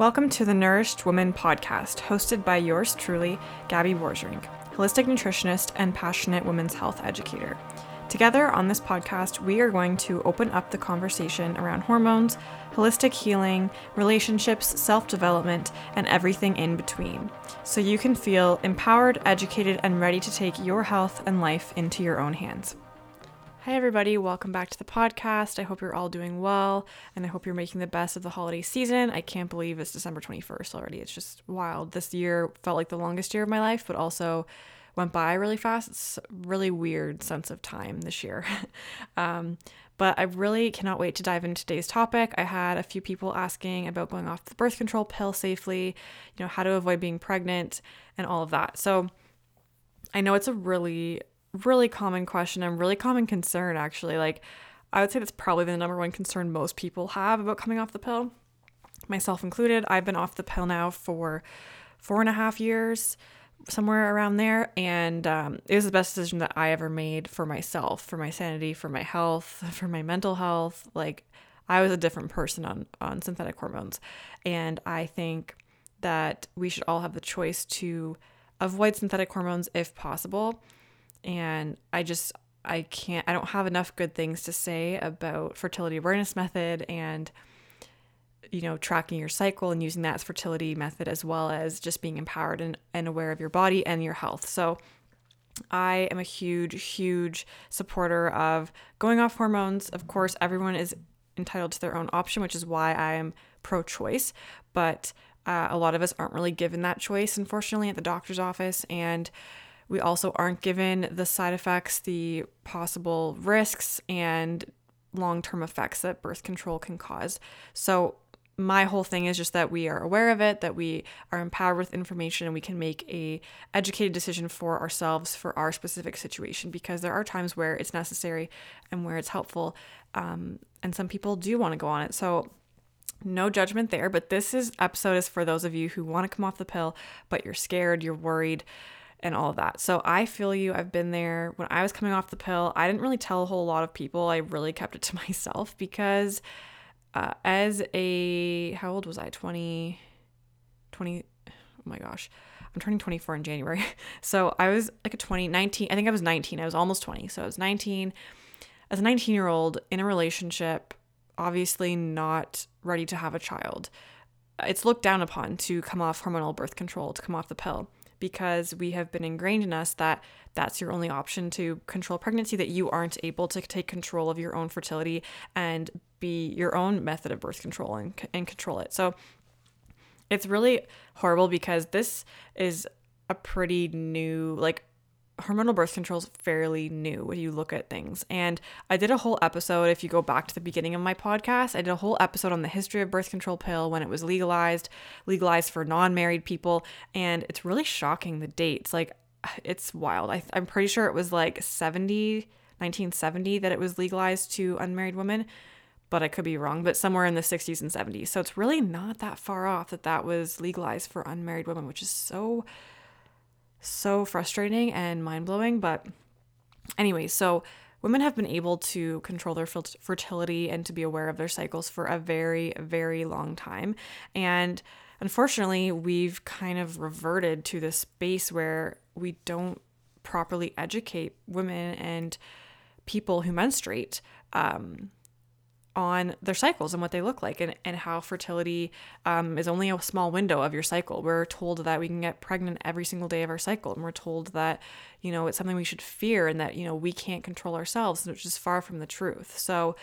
Welcome to the Nourished Woman podcast, hosted by yours truly, Gabby Borgerink, holistic nutritionist and passionate women's health educator. Together on this podcast, we are going to open up the conversation around hormones, holistic healing, relationships, self-development, and everything in between, so you can feel empowered, educated, and ready to take your health and life into your own hands. Hi everybody, welcome back to the podcast. I hope you're all doing well, and I hope you're making the best of the holiday season. I can't believe it's December 21st already. It's just wild. This year felt like the longest year of my life, but also went by really fast. It's a really weird sense of time this year. But I really cannot wait to dive into today's topic. I had a few people asking about going off the birth control pill safely, you know, how to avoid being pregnant and all of that. So I know it's a really common question and really common concern, actually. Like, I would say that's probably the number one concern most people have about coming off the pill, myself included. I've been off the pill now for 4.5 years, somewhere around there, and it was the best decision that I ever made for myself, for my sanity, for my health, for my mental health. Like, I was a different person on synthetic hormones, and I think that we should all have the choice to avoid synthetic hormones if possible. And I don't have enough good things to say about fertility awareness method and, you know, tracking your cycle and using that as fertility method, as well as just being empowered and aware of your body and your health. So I am a huge supporter of going off hormones. Of course, everyone is entitled to their own option, which is why I am pro-choice, but a lot of us aren't really given that choice, unfortunately, at the doctor's office. And we also aren't given the side effects, the possible risks, and long-term effects that birth control can cause. So my whole thing is just that we are aware of it, that we are empowered with information, and we can make a educated decision for ourselves for our specific situation, because there are times where it's necessary and where it's helpful. And some people do want to go on it. So no judgment there, but this episode is for those of you who want to come off the pill, but you're scared, you're worried, and all of that. So I feel you. I've been there. When I was coming off the pill, I didn't really tell a whole lot of people. I really kept it to myself because how old was I? 20, oh my gosh, I'm turning 24 in January. So I was like 19. I was almost 20. So I was 19, as a 19-year-old in a relationship, obviously not ready to have a child. It's looked down upon to come off hormonal birth control, to come off the pill, because we have been ingrained in us that that's your only option to control pregnancy, that you aren't able to take control of your own fertility and be your own method of birth control and control it. So it's really horrible because this is a pretty new, like, hormonal birth control is fairly new when you look at things. And I did a whole episode, if you go back to the beginning of my podcast, I did a whole episode on the history of birth control pill when it was legalized for non-married people. And it's really shocking, the dates. Like, it's wild. I'm pretty sure it was like 1970 that it was legalized to unmarried women, but I could be wrong, but somewhere in the 60s and 70s. So it's really not that far off that was legalized for unmarried women, which is so frustrating and mind-blowing. But anyway, so women have been able to control their fertility and to be aware of their cycles for a very, very long time. And unfortunately, we've kind of reverted to this space where we don't properly educate women and people who menstruate on their cycles and what they look like, and how fertility is only a small window of your cycle. We're told that we can get pregnant every single day of our cycle, and we're told that, you know, it's something we should fear and that, you know, we can't control ourselves, which is far from the truth. So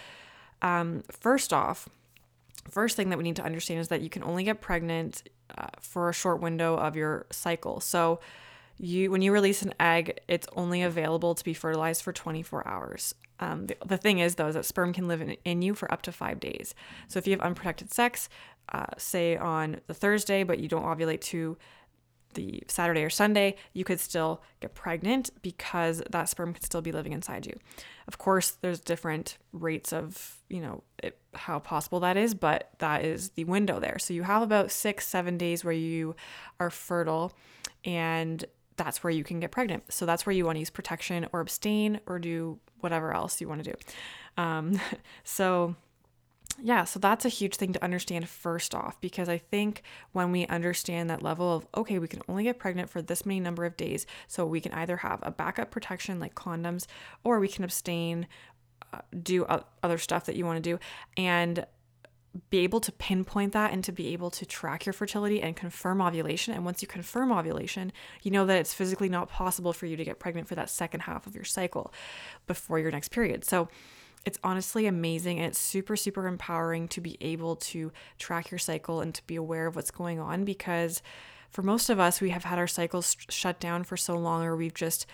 first thing that we need to understand is that you can only get pregnant for a short window of your cycle. So when you release an egg, it's only available to be fertilized for 24 hours. The thing is, though, is that sperm can live in you for up to 5 days. So if you have unprotected sex, say on the Thursday, but you don't ovulate to the Saturday or Sunday, you could still get pregnant because that sperm could still be living inside you. Of course, there's different rates of, you know, how possible that is, but that is the window there. So you have about 6-7 days where you are fertile, and that's where you can get pregnant. So that's where you want to use protection or abstain or do whatever else you want to do. So yeah, so that's a huge thing to understand first off, because I think when we understand that level of, okay, we can only get pregnant for this many number of days, so we can either have a backup protection like condoms, or we can abstain, do other stuff that you want to do, and be able to pinpoint that and to be able to track your fertility and confirm ovulation. And once you confirm ovulation, you know that it's physically not possible for you to get pregnant for that second half of your cycle before your next period. So it's honestly amazing, and it's super, super empowering to be able to track your cycle and to be aware of what's going on, because for most of us, we have had our cycles shut down for so long, or we've just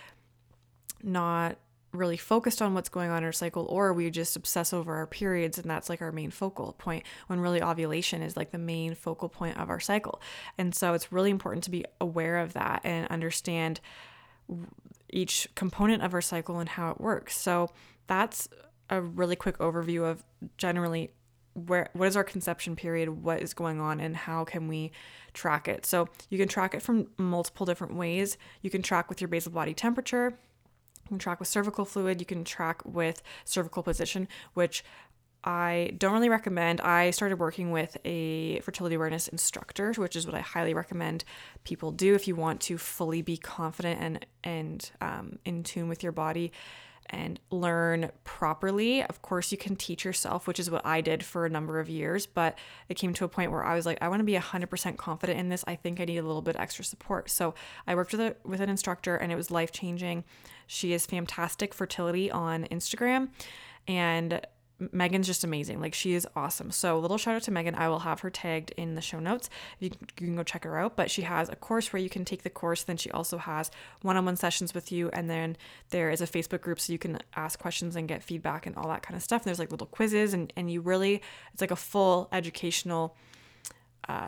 not really focused on what's going on in our cycle, or we just obsess over our periods, and that's like our main focal point, when really ovulation is like the main focal point of our cycle. And so it's really important to be aware of that and understand each component of our cycle and how it works. So that's a really quick overview of generally what is our conception period, what is going on, and how can we track it. So you can track it from multiple different ways. You can track with your basal body temperature. You can track with cervical fluid. You can track with cervical position, which I don't really recommend. I started working with a fertility awareness instructor, which is what I highly recommend people do if you want to fully be confident and in tune with your body and learn properly. Of course, you can teach yourself, which is what I did for a number of years, but it came to a point where I was like, I want to be 100% confident in this. I think I need a little bit extra support. So I worked with an instructor, and it was life-changing. She is Famtastic Fertility on Instagram, and Megan's just amazing. Like, she is awesome. So little shout out to Megan. I will have her tagged in the show notes. You can go check her out, but she has a course where you can take the course. Then she also has one-on-one sessions with you. And then there is a Facebook group, so you can ask questions and get feedback and all that kind of stuff. And there's like little quizzes, and you really, it's like a full educational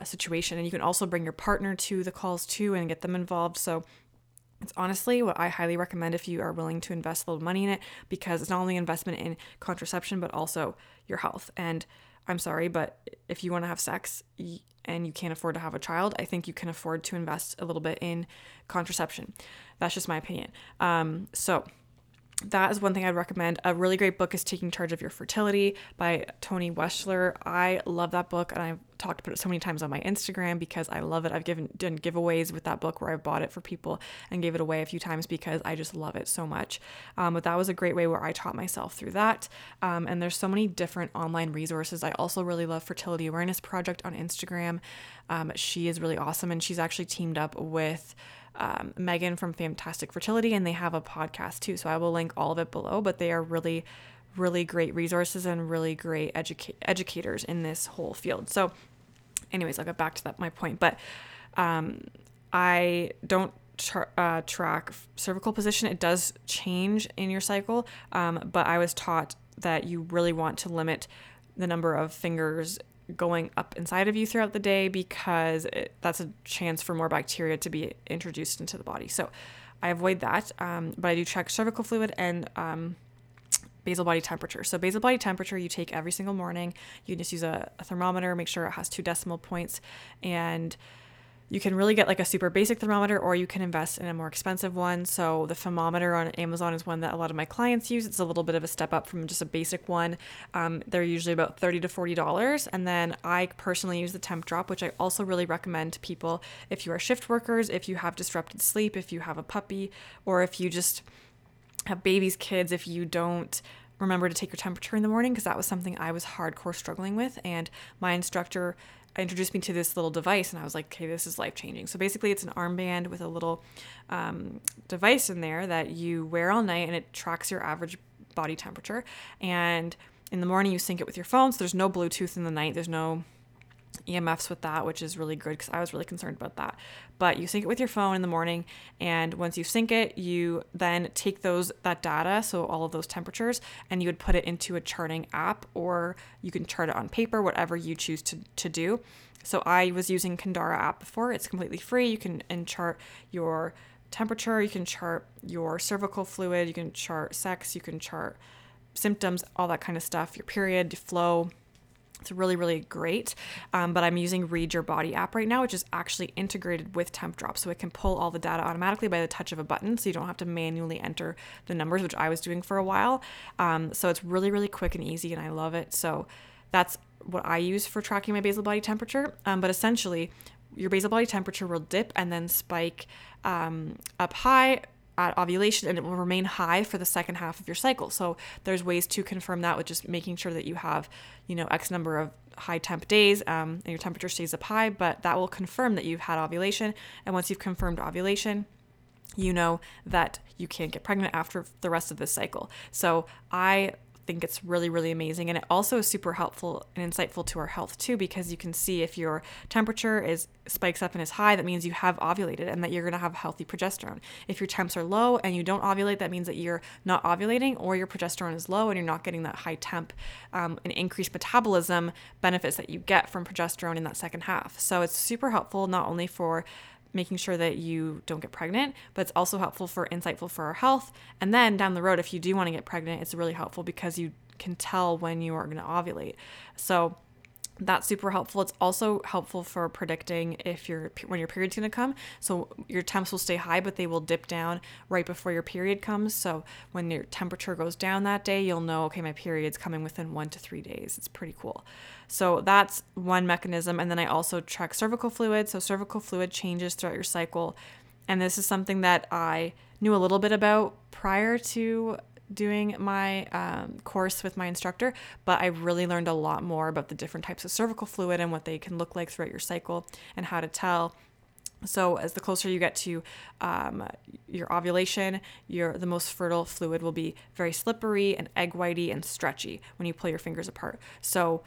situation. And you can also bring your partner to the calls too and get them involved. So it's honestly what I highly recommend if you are willing to invest a little money in it, because it's not only investment in contraception, but also your health. And I'm sorry, but if you want to have sex and you can't afford to have a child, I think you can afford to invest a little bit in contraception. That's just my opinion. So that is one thing I'd recommend. A really great book is Taking Charge of Your Fertility by Tony Weschler. I love that book, and I've talked about it so many times on my Instagram because I love it. I've done giveaways with that book where I bought it for people and gave it away a few times because I just love it so much. But that was a great way where I taught myself through that. And there's so many different online resources. I also really love Fertility Awareness Project on Instagram. She is really awesome, and she's actually teamed up with Megan from Famtastic Fertility, and they have a podcast too, so I will link all of it below. But they are really, really great resources and really great educators in this whole field. So anyways, I'll get back to that, my point, but I don't track cervical position. It does change in your cycle, but I was taught that you really want to limit the number of fingers going up inside of you throughout the day, because that's a chance for more bacteria to be introduced into the body. So I avoid that, but I do check cervical fluid and basal body temperature. So basal body temperature you take every single morning. You just use a thermometer, make sure it has 2 decimal points, and you can really get like a super basic thermometer, or you can invest in a more expensive one. So the Famometer on Amazon is one that a lot of my clients use. It's a little bit of a step up from just a basic one. They're usually about $30 to $40. And then I personally use the Tempdrop, which I also really recommend to people if you are shift workers, if you have disrupted sleep, if you have a puppy, or if you just have babies, kids, if you don't remember to take your temperature in the morning, because that was something I was hardcore struggling with. And my instructor introduced me to this little device, and I was like, okay, this is life-changing. So basically it's an armband with a little device in there that you wear all night, and it tracks your average body temperature. And in the morning you sync it with your phone, so there's no Bluetooth in the night, there's no EMFs with that, which is really good because I was really concerned about that. But you sync it with your phone in the morning, and once you sync it, you then take that data, so all of those temperatures, and you would put it into a charting app, or you can chart it on paper, whatever you choose to do. So I was using Kindara app before. It's completely free. You can chart your temperature, you can chart your cervical fluid, you can chart sex, you can chart symptoms, all that kind of stuff, your period, your flow. It's really, really great. But I'm using Read Your Body app right now, which is actually integrated with Tempdrop. So it can pull all the data automatically by the touch of a button. So you don't have to manually enter the numbers, which I was doing for a while. So it's really, really quick and easy, and I love it. So that's what I use for tracking my basal body temperature. But essentially, your basal body temperature will dip and then spike up high at ovulation, and it will remain high for the second half of your cycle. So there's ways to confirm that with just making sure that you have, X number of high temp days and your temperature stays up high, but that will confirm that you've had ovulation. And once you've confirmed ovulation, you know that you can't get pregnant after the rest of this cycle. So I think it's really, really amazing. And it also is super helpful and insightful to our health too, because you can see if your temperature spikes up and is high, that means you have ovulated and that you're going to have healthy progesterone. If your temps are low and you don't ovulate, that means that you're not ovulating, or your progesterone is low and you're not getting that high temp and increased metabolism benefits that you get from progesterone in that second half. So it's super helpful, not only for making sure that you don't get pregnant, but it's also helpful for insightful for our health. And then down the road, if you do want to get pregnant, it's really helpful because you can tell when you are going to ovulate. So that's super helpful. It's also helpful for predicting when your period's going to come. So your temps will stay high, but they will dip down right before your period comes. So when your temperature goes down that day, you'll know, okay, my period's coming within 1 to 3 days. It's pretty cool. So that's one mechanism. And then I also track cervical fluid. So cervical fluid changes throughout your cycle. And this is something that I knew a little bit about prior to doing my course with my instructor, but I really learned a lot more about the different types of cervical fluid and what they can look like throughout your cycle and how to tell. So as the closer you get to your ovulation, the most fertile fluid will be very slippery and egg whitey and stretchy when you pull your fingers apart. So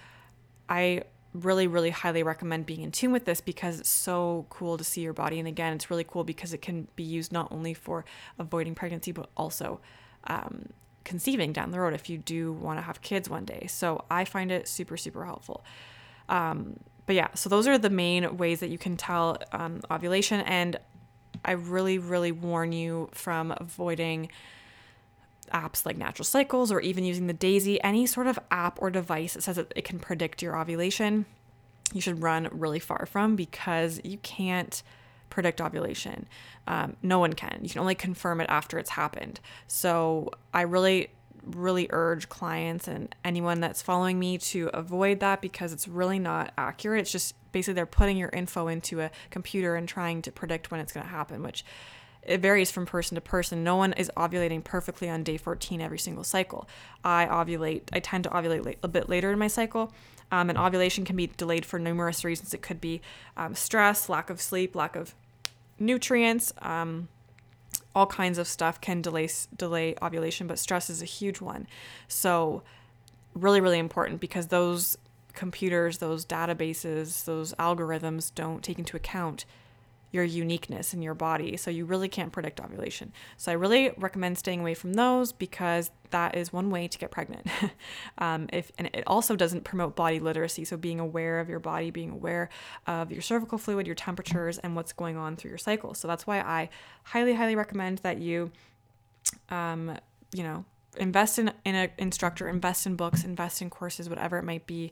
I really, really highly recommend being in tune with this because it's so cool to see your body. And again, it's really cool because it can be used not only for avoiding pregnancy, but also conceiving down the road if you do want to have kids one day. So I find it super, super helpful. But yeah, so those are the main ways that you can tell ovulation. And I really, really warn you from avoiding apps like Natural Cycles or even using the Daysy, any sort of app or device that says that it can predict your ovulation. You should run really far from, because you can't predict ovulation. No one can. You can only confirm it after it's happened. So I really, really urge clients and anyone that's following me to avoid that, because it's really not accurate. It's just basically they're putting your info into a computer and trying to predict when it's going to happen, which it varies from person to person. No one is ovulating perfectly on day 14 every single cycle. I tend to ovulate a bit later in my cycle. And ovulation can be delayed for numerous reasons. It could be stress, lack of sleep, lack of nutrients, all kinds of stuff can delay ovulation, but stress is a huge one. So really, really important, because those computers, those databases, those algorithms don't take into account your uniqueness in your body. So you really can't predict ovulation. So I really recommend staying away from those, because that is one way to get pregnant. And it also doesn't promote body literacy. So being aware of your body, being aware of your cervical fluid, your temperatures, and what's going on through your cycle. So that's why I highly, highly recommend that you, invest in an instructor, invest in books, invest in courses, whatever it might be,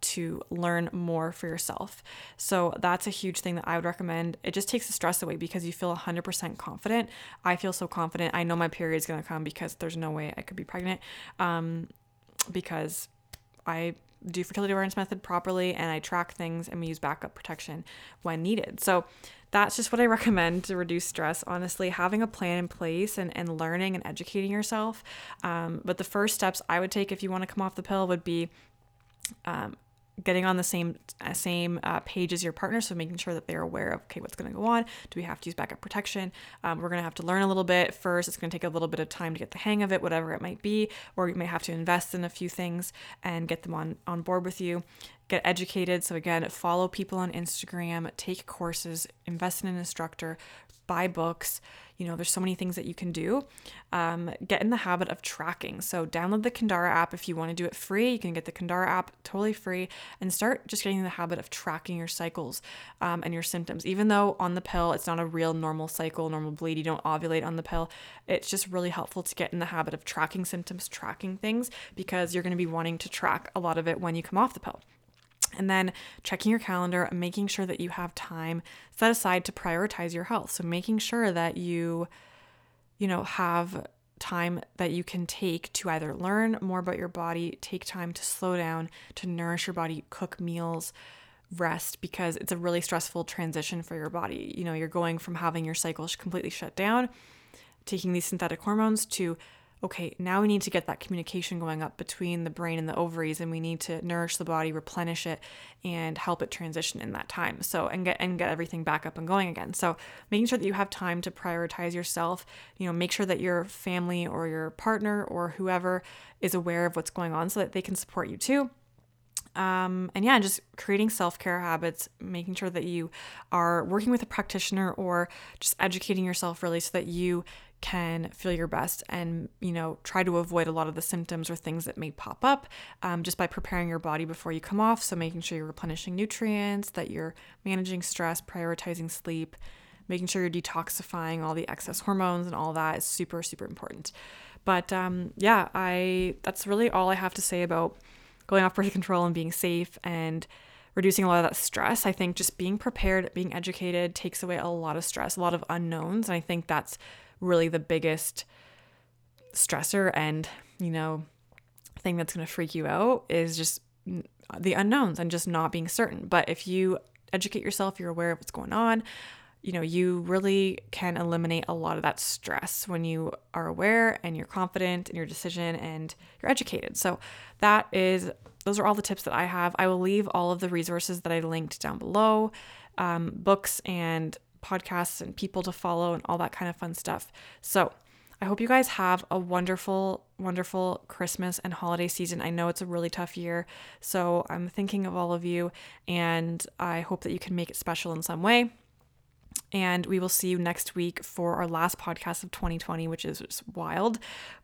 to learn more for yourself. So that's a huge thing that I would recommend. It just takes the stress away because you feel 100% confident. I feel so confident. I know my period's going to come because there's no way I could be pregnant, because I do fertility awareness method properly and I track things and we use backup protection when needed. So that's just what I recommend to reduce stress. Honestly, having a plan in place and learning and educating yourself. But the first steps I would take if you want to come off the pill would be getting on the same page as your partner. So making sure that they're aware of, okay, what's going to go on? Do we have to use backup protection? We're going to have to learn a little bit first. It's going to take a little bit of time to get the hang of it, whatever it might be, or you may have to invest in a few things and get them on board with you. Get educated. So again, follow people on Instagram, take courses, invest in an instructor, buy books. There's so many things that you can do. Get in the habit of tracking. So download the Kindara app. If you want to do it free, you can get the Kindara app totally free and start just getting in the habit of tracking your cycles and your symptoms. Even though on the pill, it's not a real normal cycle, normal bleed, you don't ovulate on the pill. It's just really helpful to get in the habit of tracking symptoms, tracking things, because you're going to be wanting to track a lot of it when you come off the pill. And then checking your calendar and making sure that you have time set aside to prioritize your health. So making sure that you have time that you can take to either learn more about your body, take time to slow down, to nourish your body, cook meals, rest, because it's a really stressful transition for your body. You know, you're going from having your cycles completely shut down, taking these synthetic hormones, to, okay, now we need to get that communication going up between the brain and the ovaries, and we need to nourish the body, replenish it, and help it transition in that time. So, and get everything back up and going again. So making sure that you have time to prioritize yourself, you know, make sure that your family or your partner or whoever is aware of what's going on so that they can support you too. And just creating self-care habits, making sure that you are working with a practitioner or just educating yourself really so that you can feel your best and, you know, try to avoid a lot of the symptoms or things that may pop up just by preparing your body before you come off. So making sure you're replenishing nutrients, that you're managing stress, prioritizing sleep, making sure you're detoxifying all the excess hormones and all that is super, super important. But that's really all I have to say about going off birth control and being safe and reducing a lot of that stress. I think just being prepared, being educated takes away a lot of stress, a lot of unknowns. And I think that's really the biggest stressor and, you know, thing that's going to freak you out is just the unknowns and just not being certain. But if you educate yourself, you're aware of what's going on, you know, you really can eliminate a lot of that stress when you are aware and you're confident in your decision and you're educated. So those are all the tips that I have. I will leave all of the resources that I linked down below, books and podcasts and people to follow and all that kind of fun stuff. So I hope you guys have a wonderful, wonderful Christmas and holiday season. I know it's a really tough year, so I'm thinking of all of you, and I hope that you can make it special in some way. And we will see you next week for our last podcast of 2020, which is just wild.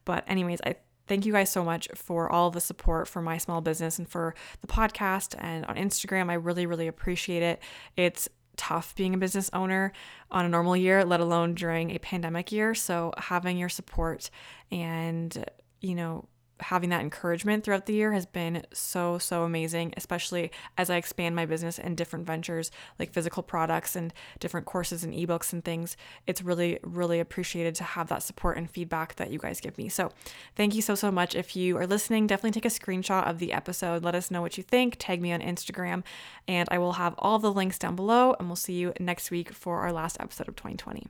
But anyways, I thank you guys so much for all the support for my small business and for the podcast and on Instagram. I really, really appreciate it. It's tough being a business owner on a normal year, let alone during a pandemic year. So having your support and, you know, having that encouragement throughout the year has been so, so amazing, especially as I expand my business and different ventures like physical products and different courses and ebooks and things. It's really, really appreciated to have that support and feedback that you guys give me. So thank you so, so much. If you are listening, definitely take a screenshot of the episode. Let us know what you think. Tag me on Instagram, and I will have all the links down below, and we'll see you next week for our last episode of 2020.